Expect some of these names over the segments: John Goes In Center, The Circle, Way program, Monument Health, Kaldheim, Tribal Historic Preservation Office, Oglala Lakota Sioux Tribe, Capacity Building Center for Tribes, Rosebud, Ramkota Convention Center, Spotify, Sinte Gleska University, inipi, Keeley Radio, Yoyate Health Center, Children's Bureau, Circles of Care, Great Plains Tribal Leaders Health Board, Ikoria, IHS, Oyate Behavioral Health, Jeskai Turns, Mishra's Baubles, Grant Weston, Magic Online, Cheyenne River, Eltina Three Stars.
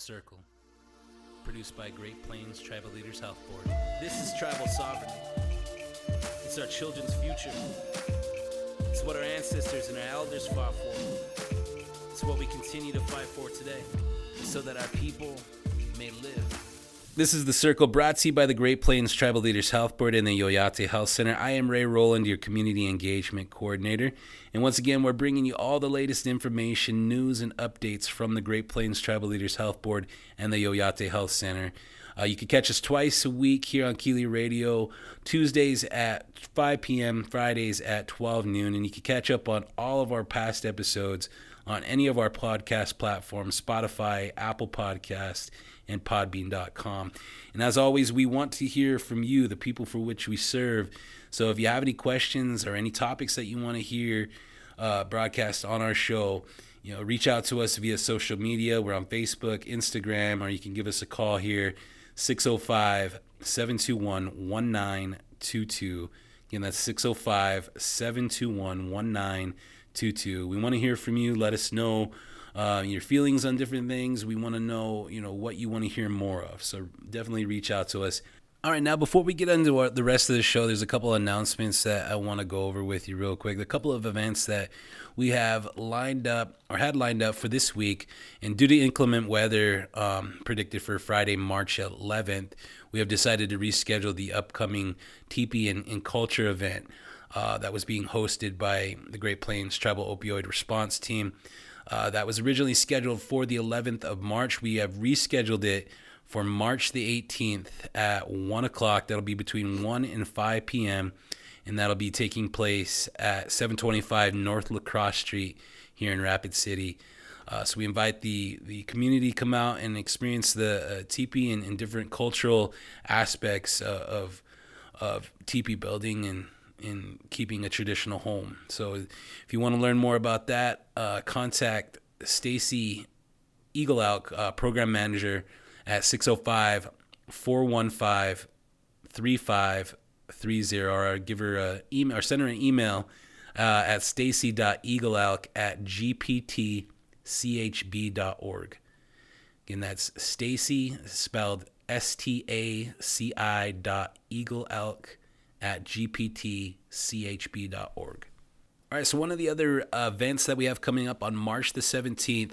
The Circle. Produced by Great Plains Tribal Leaders Health Board. This is tribal sovereignty. It's our children's future. It's what our ancestors and our elders fought for. It's what we continue to fight for today, so that our people may live. This is The Circle, brought to you by the Great Plains Tribal Leaders Health Board and the Yoyate Health Center. I am Ray Roland, your Community Engagement Coordinator. And once again, we're bringing you all the latest information, news, and updates from the Great Plains Tribal Leaders Health Board and the Yoyate Health Center. You can catch us twice a week here on Keeley Radio, Tuesdays at 5 p.m., Fridays at 12 noon. And you can catch up on all of our past episodes on any of our podcast platforms, Spotify, Apple Podcasts, and Podbean.com. And as always, we want to hear from you, the people for which we serve. So if you have any questions or any topics that you want to hear broadcast on our show, you know, reach out to us via social media. We're on Facebook, Instagram, or you can give us a call here, 605-721-1922. Again, that's 605-721-1922. We want to hear from you. Let us know your feelings on different things. We want to know, you know, what you want to hear more of. So definitely reach out to us. All right, now before we get into the rest of the show, there's a couple of announcements that I want to go over with you real quick. A couple of events that we have lined up or had lined up for this week, and due to inclement weather predicted for Friday, March 11th, we have decided to reschedule the upcoming Teepee and Culture event that was being hosted by the Great Plains Tribal Opioid Response Team. That was originally scheduled for the 11th of March. We have rescheduled it for March the 18th at 1 o'clock. That'll be between 1 and 5 p.m., and that'll be taking place at 725 North Lacrosse Street here in Rapid City. So we invite the community to come out and experience the teepee and different cultural aspects of teepee building and in keeping a traditional home. So if you want to learn more about that, contact Stacy Eagle Alk, program manager, at 605-415-3530, or give her an email or send her an email at stacy.eaglealk@gptchb.org. Again, that's Stacy, spelled staci.eaglealk@gptchb.org. All right, so one of the other events that we have coming up on March the 17th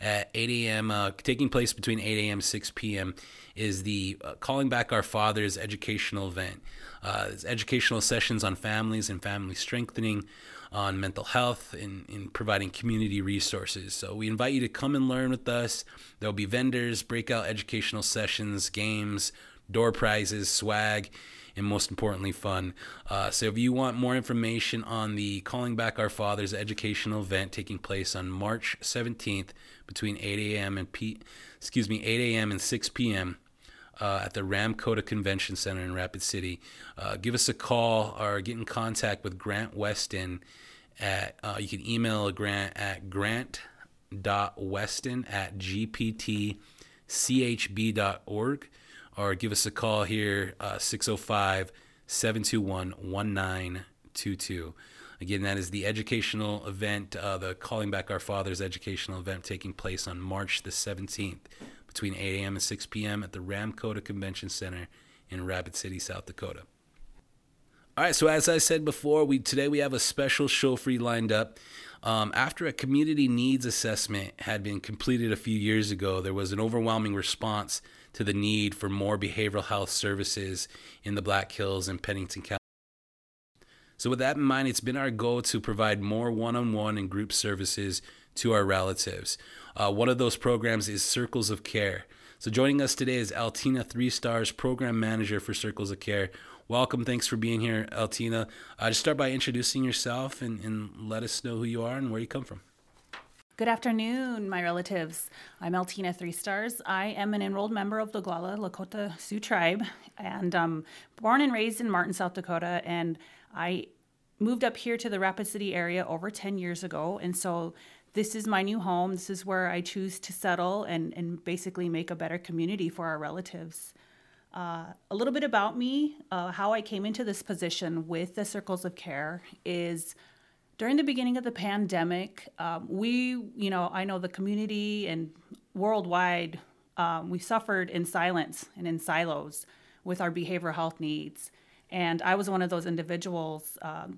at 8 a.m., taking place between 8 a.m. and 6 p.m., is the Calling Back Our Fathers educational event. It's educational sessions on families and family strengthening, on mental health, and providing community resources. So we invite you to come and learn with us. There'll be vendors, breakout educational sessions, games, door prizes, swag, and most importantly, fun. So if you want more information on the Calling Back Our Fathers educational event taking place on March 17th between 8 a.m. and 6 p.m. At the Ramkota Convention Center in Rapid City, give us a call or get in contact with Grant Weston. You can email Grant at grant.weston@gptchb.org. Or give us a call here, 605-721-1922. Again, that is the educational event, the Calling Back Our Fathers educational event taking place on March the 17th between 8 a.m. and 6 p.m. at the Ramkota Convention Center in Rapid City, South Dakota. All right, so as I said before, today we have a special show for you lined up. After a community needs assessment had been completed a few years ago, there was an overwhelming response to the need for more behavioral health services in the Black Hills and Pennington County. So with that in mind, it's been our goal to provide more one-on-one and group services to our relatives. One of those programs is Circles of Care. So joining us today is Eltina Three Stars, Program Manager for Circles of Care. Welcome. Thanks for being here, Eltina. Just start by introducing yourself and let us know who you are and where you come from. Good afternoon, my relatives. I'm Eltina Three Stars. I am an enrolled member of the Oglala Lakota Sioux Tribe, and born and raised in Martin, South Dakota. And I moved up here to the Rapid City area over 10 years ago. And so this is my new home. This is where I choose to settle and basically make a better community for our relatives. A little bit about me, how I came into this position with the Circles of Care is, during the beginning of the pandemic, I know the community and worldwide we suffered in silence and in silos with our behavioral health needs. And I was one of those individuals, I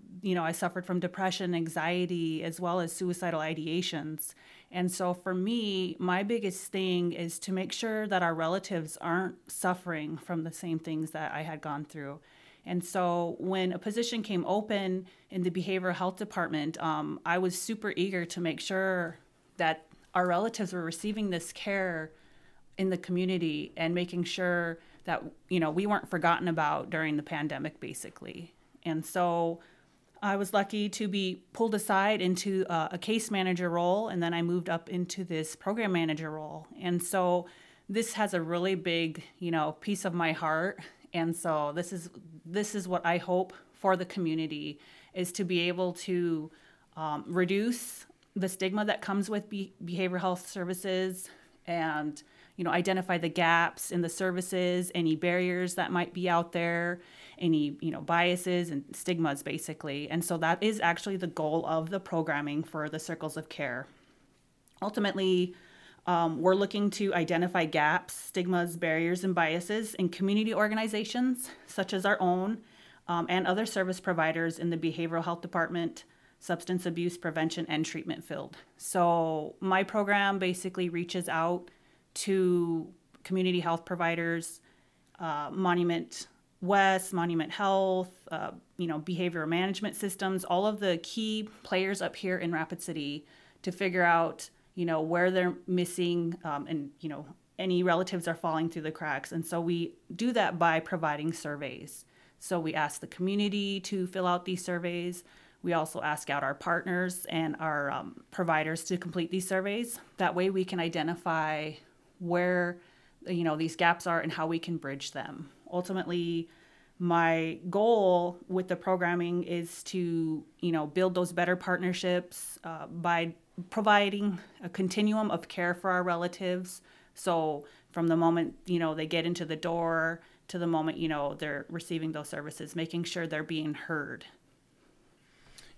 suffered from depression, anxiety, as well as suicidal ideations. And so for me, my biggest thing is to make sure that our relatives aren't suffering from the same things that I had gone through. And so when a position came open in the behavioral health department, I was super eager to make sure that our relatives were receiving this care in the community and making sure that, we weren't forgotten about during the pandemic, basically. And so I was lucky to be pulled aside into a case manager role, and then I moved up into this program manager role. And so this has a really big, piece of my heart. And so this is what I hope for the community, is to be able to reduce the stigma that comes with behavioral health services and identify the gaps in the services, any barriers that might be out there, any, biases and stigmas, basically. And so that is actually the goal of the programming for the Circles of Care. Ultimately, we're looking to identify gaps, stigmas, barriers, and biases in community organizations such as our own, and other service providers in the behavioral health department, substance abuse prevention, and treatment field. So my program basically reaches out to community health providers, Monument West, Monument Health, behavioral management systems, all of the key players up here in Rapid City to figure out, where they're missing, and, any relatives are falling through the cracks. And so we do that by providing surveys. So we ask the community to fill out these surveys. We also ask out our partners and our providers to complete these surveys. That way we can identify where, these gaps are and how we can bridge them. Ultimately, my goal with the programming is to, build those better partnerships by providing a continuum of care for our relatives. So from the moment, they get into the door to the moment, they're receiving those services, making sure they're being heard.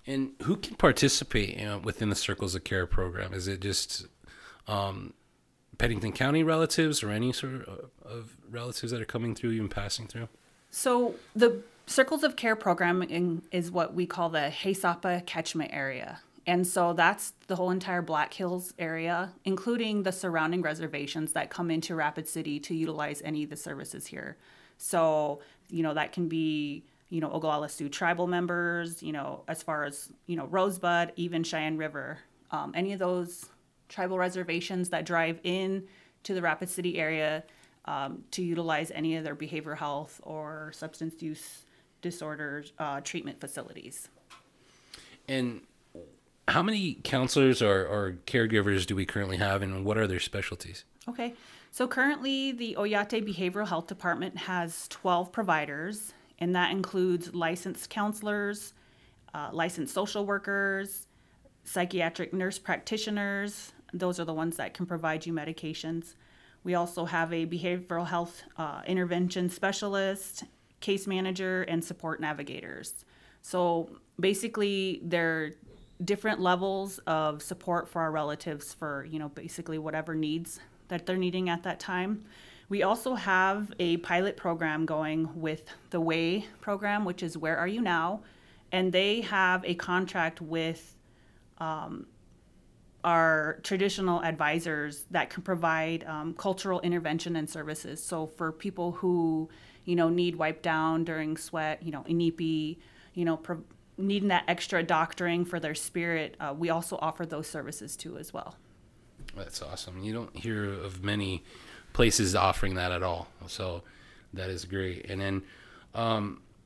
And who can participate within the Circles of Care program? Is it just Pennington County relatives or any sort of relatives that are coming through, even passing through? So the Circles of Care program is what we call the Haysapa Ketchma area. And so that's the whole entire Black Hills area, including the surrounding reservations that come into Rapid City to utilize any of the services here. So, that can be, Oglala Sioux Tribal members, as far as, Rosebud, even Cheyenne River, any of those tribal reservations that drive in to the Rapid City area to utilize any of their behavioral health or substance use disorder treatment facilities. And how many counselors or caregivers do we currently have, and what are their specialties? Okay, so currently the Oyate Behavioral Health Department has 12 providers, and that includes licensed counselors, licensed social workers, psychiatric nurse practitioners. Those are the ones that can provide you medications. We also have a behavioral health intervention specialist, case manager, and support navigators. So basically, there are different levels of support for our relatives for, basically whatever needs that they're needing at that time. We also have a pilot program going with the Way program, which is Where Are You Now? And they have a contract with our traditional advisors that can provide cultural intervention and services. So for people who, need wipe down during sweat, inipi, needing that extra doctoring for their spirit, we also offer those services too as well. That's awesome. You don't hear of many places offering that at all. So that is great. And then,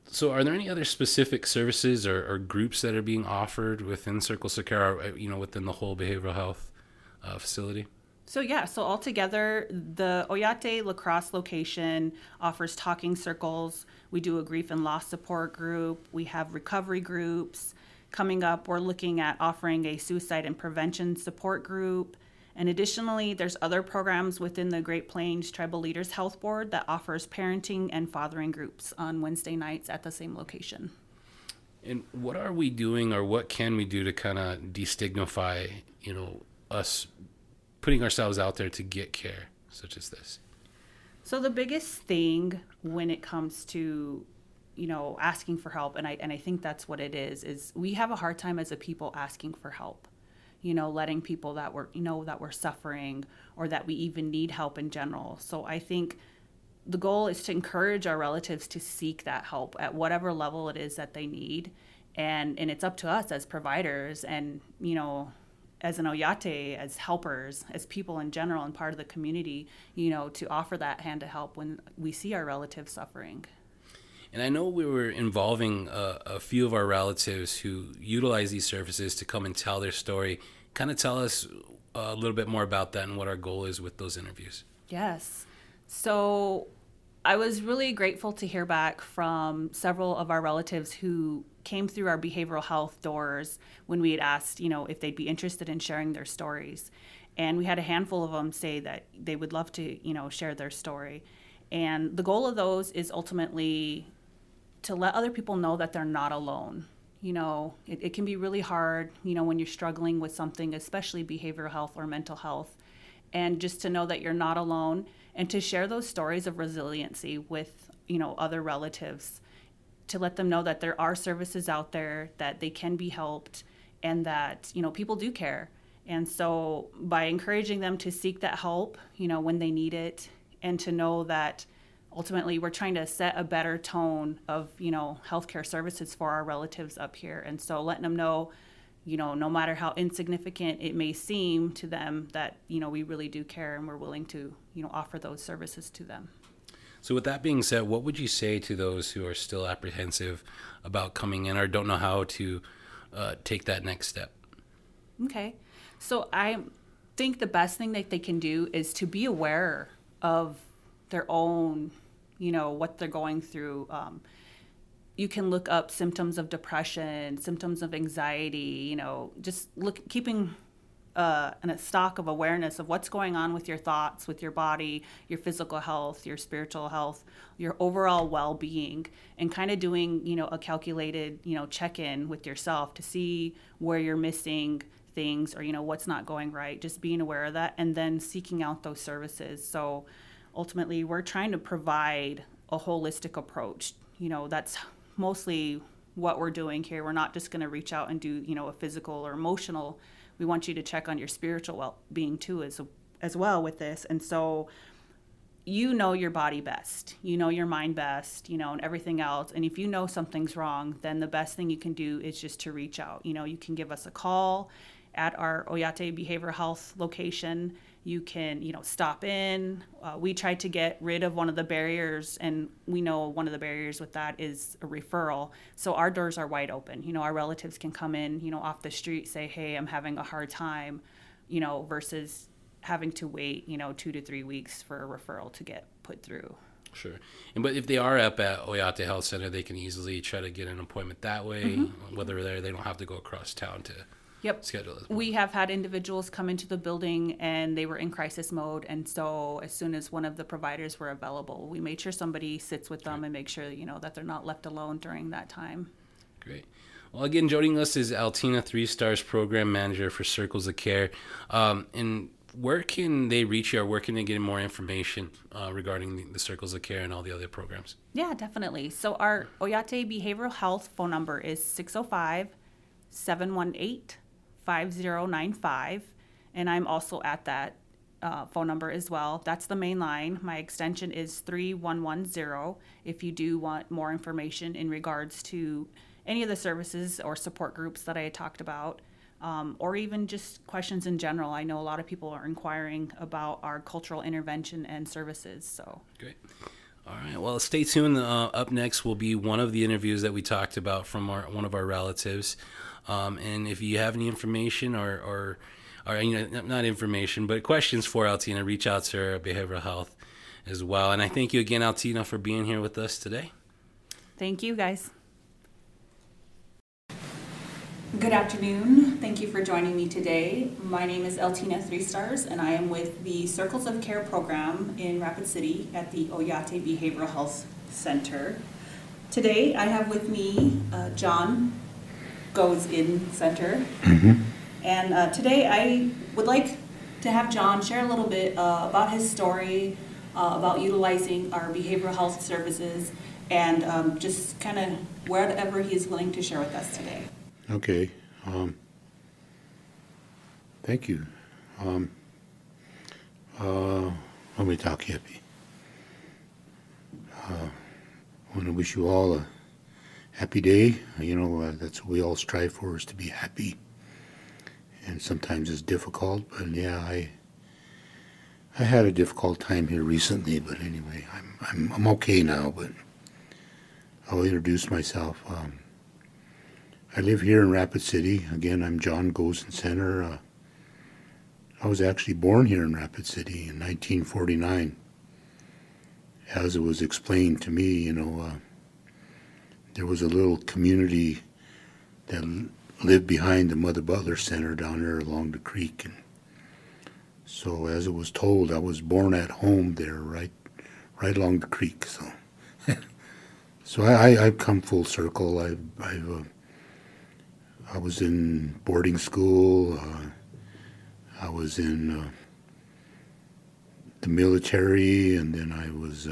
so are there any other specific services or groups that are being offered within Circles of Care, or, within the whole behavioral health facility? So altogether, the Oyate Lacrosse location offers talking circles. We do a grief and loss support group. We have recovery groups. Coming up, we're looking at offering a suicide and prevention support group. And additionally, there's other programs within the Great Plains Tribal Leaders Health Board that offers parenting and fathering groups on Wednesday nights at the same location. And what are we doing, or what can we do to kind of destignify, us putting ourselves out there to get care? such as this? So the biggest thing when it comes to, you know, asking for help, and I think that's what it is we have a hard time as a people asking for help, you know, letting people that we're, you know, that we're suffering or that we even need help in general. So I think the goal is to encourage our relatives to seek that help at whatever level it is that they need. And it's up to us as providers and, you know, as an Oyate, as helpers, as people in general and part of the community, you know, to offer that hand to help when we see our relatives suffering. And I know we were involving a few of our relatives who utilize these services to come and tell their story. Kind of tell us a little bit more about that and what our goal is with those interviews. Yes. So I was really grateful to hear back from several of our relatives who came through our behavioral health doors when we had asked, you know, if they'd be interested in sharing their stories. And we had a handful of them say that they would love to, you know, share their story. And the goal of those is ultimately to let other people know that they're not alone. You know, it can be really hard, you know, when you're struggling with something, especially behavioral health or mental health, and just to know that you're not alone and to share those stories of resiliency with, you know, other relatives, to let them know that there are services out there, that they can be helped, and that, you know, people do care. And so by encouraging them to seek that help, you know, when they need it, and to know that ultimately we're trying to set a better tone of, you know, healthcare services for our relatives up here. And so letting them know, you know, no matter how insignificant it may seem to them, that, you know, we really do care and we're willing to, you know, offer those services to them. So with that being said, what would you say to those who are still apprehensive about coming in or don't know how to take that next step? Okay. So I think the best thing that they can do is to be aware of their own, you know, what they're going through. You can look up symptoms of depression, symptoms of anxiety, you know, just keeping a stock of awareness of what's going on with your thoughts, with your body, your physical health, your spiritual health, your overall well-being, and kind of doing, you know, a calculated, you know, check-in with yourself to see where you're missing things or, you know, what's not going right, just being aware of that and then seeking out those services. So ultimately, we're trying to provide a holistic approach. You know, that's mostly what we're doing here. We're not just going to reach out and do, you know, a physical or emotional. We want you to check on your spiritual well-being too as well with this. And so you know your body best, you know your mind best, you know, and everything else. And if you know something's wrong, then the best thing you can do is just to reach out. You know, you can give us a call at our Oyate Behavioral Health location. You can, you know, stop in. We tried to get rid of one of the barriers, and we know one of the barriers with that is a referral. So our doors are wide open. You know, our relatives can come in, you know, off the street, say, hey, I'm having a hard time, you know, versus having to wait, you know, 2 to 3 weeks for a referral to get put through. Sure. And but if they are up at Oyate Health Center, they can easily try to get an appointment that way. Mm-hmm. Whether they don't have to go across town to... Yep. We have had individuals come into the building and they were in crisis mode. And so as soon as one of the providers were available, we made sure somebody sits with them. Right. And make sure, you know, that they're not left alone during that time. Great. Well, again, joining us is Eltina Three Stars, Program Manager for Circles of Care. And where can they reach you, or where can they get more information regarding the Circles of Care and all the other programs? Yeah, definitely. So our Oyate Behavioral Health phone number is 605-718-5095, and I'm also at that phone number as well. That's the main line. My extension is 3110. If you do want more information in regards to any of the services or support groups that I had talked about, or even just questions in general. I know a lot of people are inquiring about our cultural intervention and services. So great. All right. Well, stay tuned. Up next will be one of the interviews that we talked about from one of our relatives. And if you have any information or you know, not information, but questions for Eltina, reach out to her at Behavioral Health as well. And I thank you again, Eltina, for being here with us today. Thank you, guys. Good afternoon. Thank you for joining me today. My name is Eltina Three Stars, and I am with the Circles of Care program in Rapid City at the Oyate Behavioral Health Center. Today, I have with me John Goes In Center. Mm-hmm. And today I would like to have John share a little bit about his story, about utilizing our behavioral health services, and just kind of whatever he's willing to share with us today. Okay. Thank you. Let me talk happy. I want to wish you all a happy day. You know, that's what we all strive for, is to be happy. And sometimes it's difficult, but yeah, I had a difficult time here recently, but anyway, I'm okay now, but I'll introduce myself. I live here in Rapid City. Again, I'm John Goes In Center. I was actually born here in Rapid City in 1949. As it was explained to me, you know, there was a little community that lived behind the Mother Butler Center down there along the creek. And so as it was told, I was born at home there, right along the creek. So I've come full circle. I was in boarding school. I was in the military, and then I was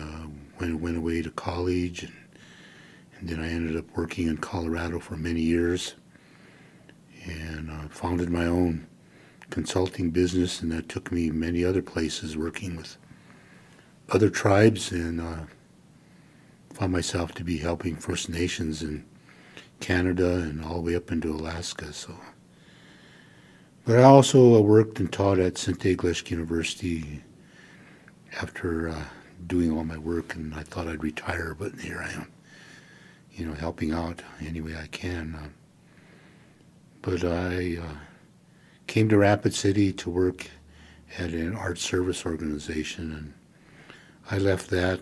went away to college, and then I ended up working in Colorado for many years, and founded my own consulting business, and that took me many other places working with other tribes, and found myself to be helping First Nations in Canada and all the way up into Alaska. So, but I also worked and taught at Sinte Gleska University after doing all my work, and I thought I'd retire, but here I am, you know, helping out any way I can. But I came to Rapid City to work at an art service organization, and I left that,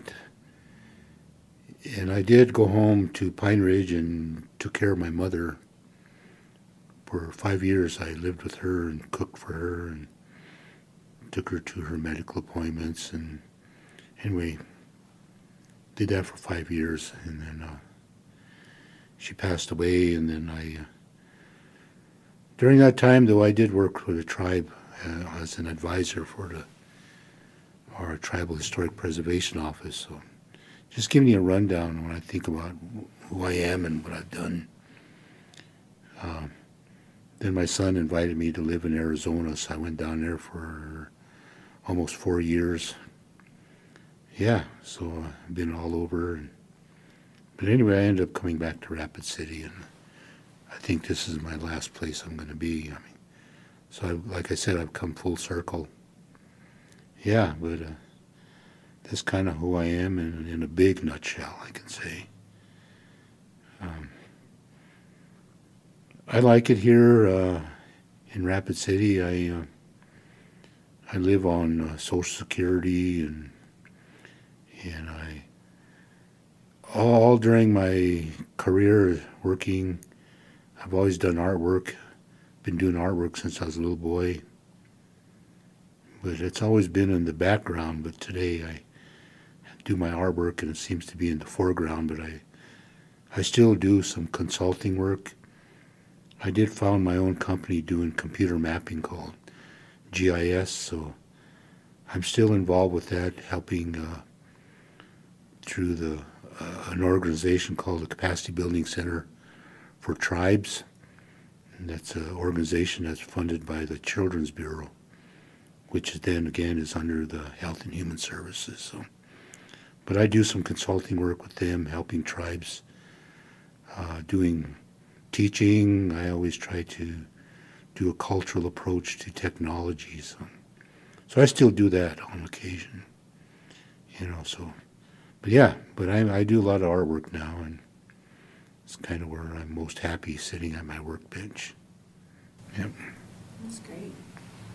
and I did go home to Pine Ridge and took care of my mother. For 5 years I lived with her and cooked for her and took her to her medical appointments, and anyway, did that for 5 years, and then she passed away. And then I during that time, though, I did work for the tribe as an advisor for our Tribal Historic Preservation Office. So just giving you a rundown when I think about who I am and what I've done. Then my son invited me to live in Arizona, so I went down there for almost 4 years. Yeah, so I've been all over. But anyway, I ended up coming back to Rapid City, and I think this is my last place I'm going to be. I mean, so like I said, I've come full circle. Yeah, but that's kind of who I am in a big nutshell, I can say. I like it here in Rapid City. I live on Social Security, and I all during my career working, I've always done artwork, been doing artwork since I was a little boy. But it's always been in the background, but today I do my artwork and it seems to be in the foreground, but I still do some consulting work. I did found my own company doing computer mapping called GIS, so I'm still involved with that, helping through an organization called the Capacity Building Center for Tribes, and that's an organization that's funded by the Children's Bureau, which then again is under the Health and Human Services. So, but I do some consulting work with them, helping tribes, doing teaching. I always try to do a cultural approach to technology, so I still do that on occasion, you know. So, but yeah, but I do a lot of artwork now, and it's kind of where I'm most happy, sitting at my workbench. Yep. That's great.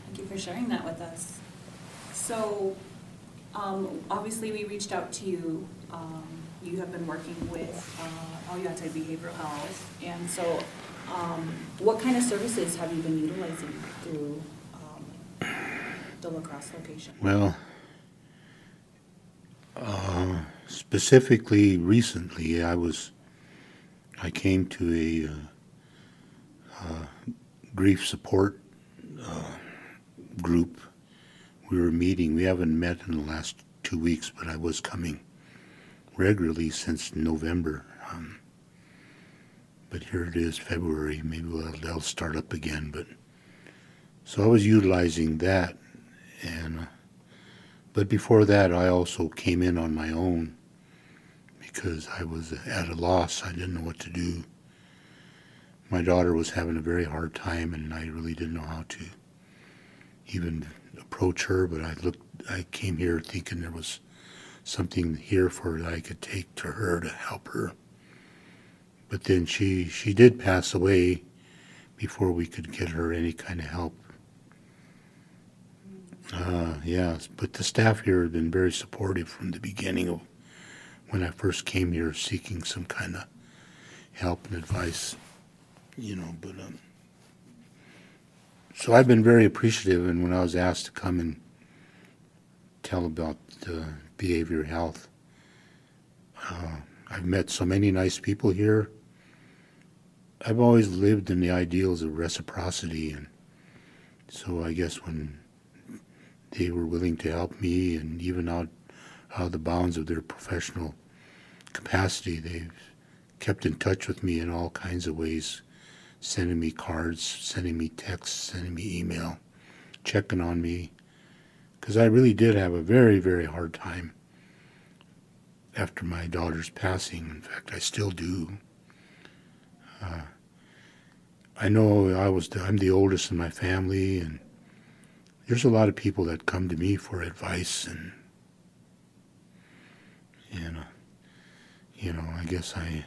Thank you for sharing that with us. So, obviously we reached out to you. You have been working with Oyate Behavioral Health. And so, what kind of services have you been utilizing through the Lacrosse location? Well, specifically recently, I came to a grief support group we were meeting. We haven't met in the last 2 weeks, but I was coming regularly since November. But here it is, February. Maybe they'll start up again. But so I was utilizing that, and but before that, I also came in on my own because I was at a loss. I didn't know what to do. My daughter was having a very hard time, and I really didn't know how to even approach her. But I came here thinking there was something here for her that I could take to her to help her. But then she did pass away before we could get her any kind of help. Yes, but the staff here have been very supportive from the beginning of when I first came here seeking some kind of help and advice, you know. But so I've been very appreciative, and when I was asked to come and tell about behavioral health, I've met so many nice people here. I've always lived in the ideals of reciprocity, and so I guess when they were willing to help me, and even out of the bounds of their professional capacity, they've kept in touch with me in all kinds of ways, sending me cards, sending me texts, sending me email, checking on me, because I really did have a very, very hard time after my daughter's passing. In fact, I still do. I know I'm the oldest in my family, and there's a lot of people that come to me for advice, and you know, I guess they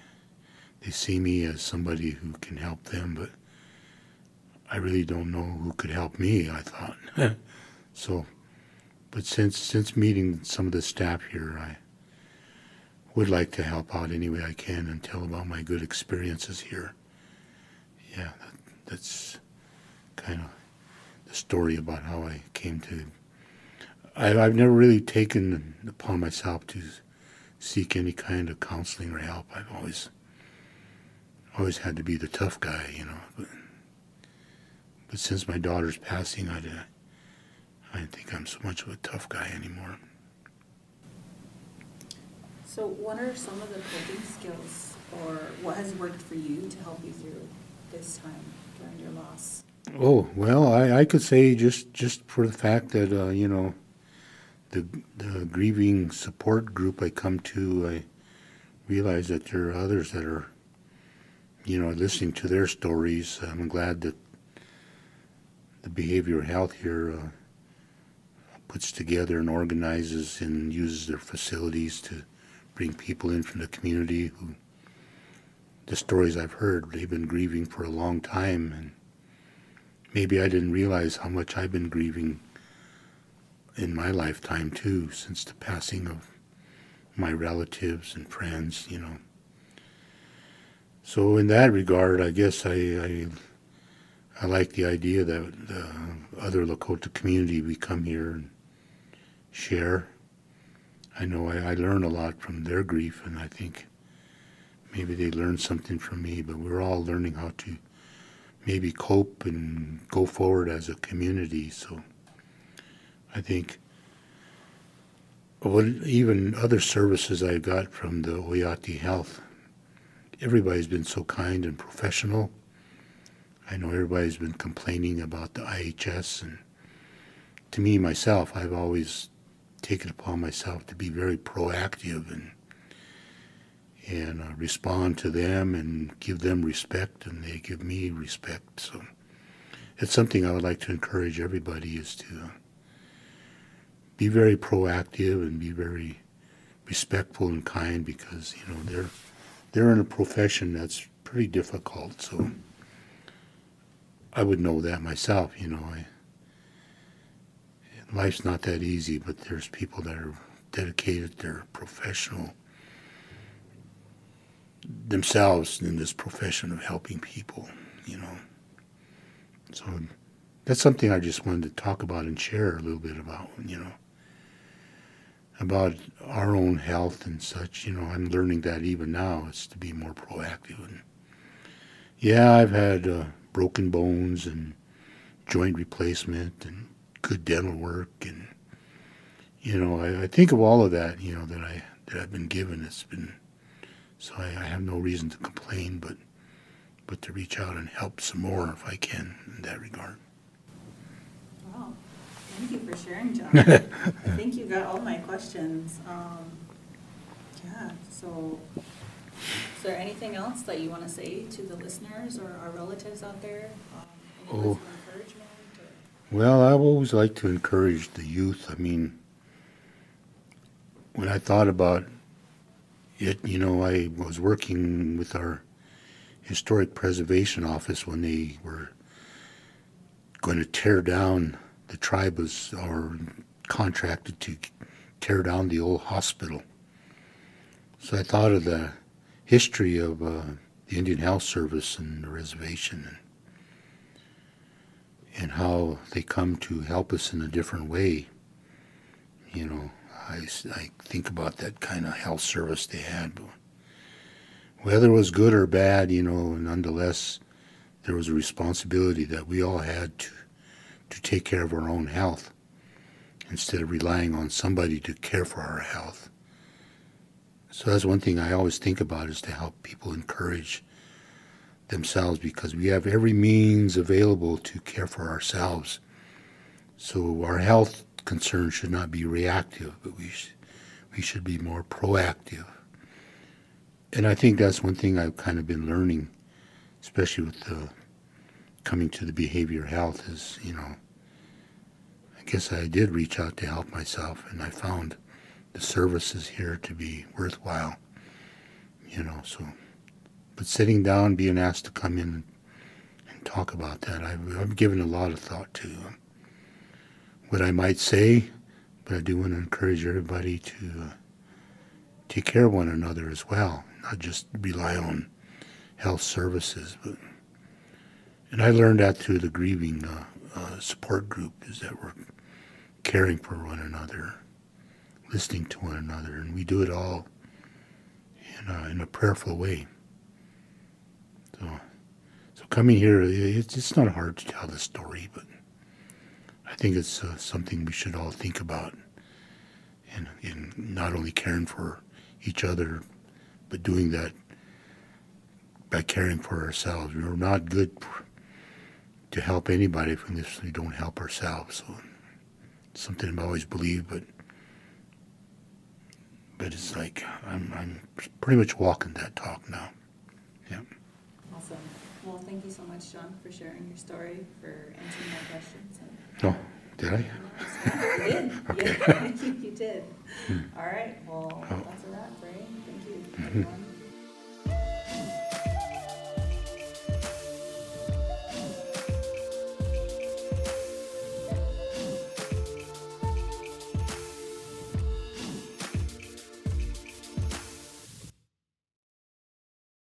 see me as somebody who can help them, but I really don't know who could help me, I thought. So, but since meeting some of the staff here, I would like to help out any way I can and tell about my good experiences here. Yeah, that's kind of the story about how I came to. I've never really taken upon myself to seek any kind of counseling or help. I've always had to be the tough guy, you know. But since my daughter's passing, I don't think I'm so much of a tough guy anymore. So what are some of the coping skills, or what has worked for you to help you through this time during your loss? Oh, well, I could say just for the fact that, you know, the grieving support group I come to, I realize that there are others that are, you know, listening to their stories. I'm glad that the behavioral health here puts together and organizes and uses their facilities to bring people in from the community who, the stories I've heard, they've been grieving for a long time, and maybe I didn't realize how much I've been grieving in my lifetime, too, since the passing of my relatives and friends, you know. So in that regard, I guess I like the idea that the other Lakota community, we come here and share. I know I learn a lot from their grief, and I think maybe they learned something from me, but we're all learning how to maybe cope and go forward as a community. So I think even other services I got from the Oyate Health, everybody's been so kind and professional. I know everybody's been complaining about the IHS, and to me, myself, I've always taken upon myself to be very proactive and respond to them and give them respect, and they give me respect. So it's something I would like to encourage everybody, is to be very proactive and be very respectful and kind, because, you know, they're in a profession that's pretty difficult. So I would know that myself, you know. Life's not that easy, but there's people that are dedicated, they're professional themselves in this profession of helping people, you know. So that's something I just wanted to talk about and share a little bit about, you know, about our own health and such. You know, I'm learning that even now, is to be more proactive. And yeah, I've had broken bones and joint replacement and good dental work, and I think of all of that, that I've been given. It's been so I have no reason to complain, but to reach out and help some more if I can in that regard. Wow, thank you for sharing, John. I think you got all my questions. So is there anything else that you want to say to the listeners or our relatives out there? Encouragement? Well, I always like to encourage the youth. I mean, when I thought about it, I was working with our Historic Preservation Office when they were going to tear down, the tribe was or contracted to tear down the old hospital. So I thought of the history of the Indian Health Service and the reservation, and how they come to help us in a different way. I think about that kind of health service they had. Whether it was good or bad, nonetheless, there was a responsibility that we all had to take care of our own health instead of relying on somebody to care for our health. So that's one thing I always think about, is to help people encourage themselves, because we have every means available to care for ourselves. So our health concern should not be reactive, but we should be more proactive. And I think that's one thing I've kind of been learning, especially with the coming to the behavior health, is, I guess I did reach out to help myself, and I found the services here to be worthwhile, but sitting down, being asked to come in and talk about that, I've given a lot of thought to what I might say, but I do want to encourage everybody to take care of one another as well, not just rely on health services. And I learned that through the grieving support group, is that we're caring for one another, listening to one another, and we do it all in a prayerful way. So coming here, it's not hard to tell the story, but I think it's something we should all think about, and in not only caring for each other, but doing that by caring for ourselves. We're not good to help anybody if we don't help ourselves. So it's something I've always believed, but it's like I'm pretty much walking that talk now. Yeah. Awesome. Well, thank you so much, John, for sharing your story, for answering my questions. No, did I? You did. Okay. Yeah, I think you did. All right. Well, that's a wrap, Ray. Thank you, everyone.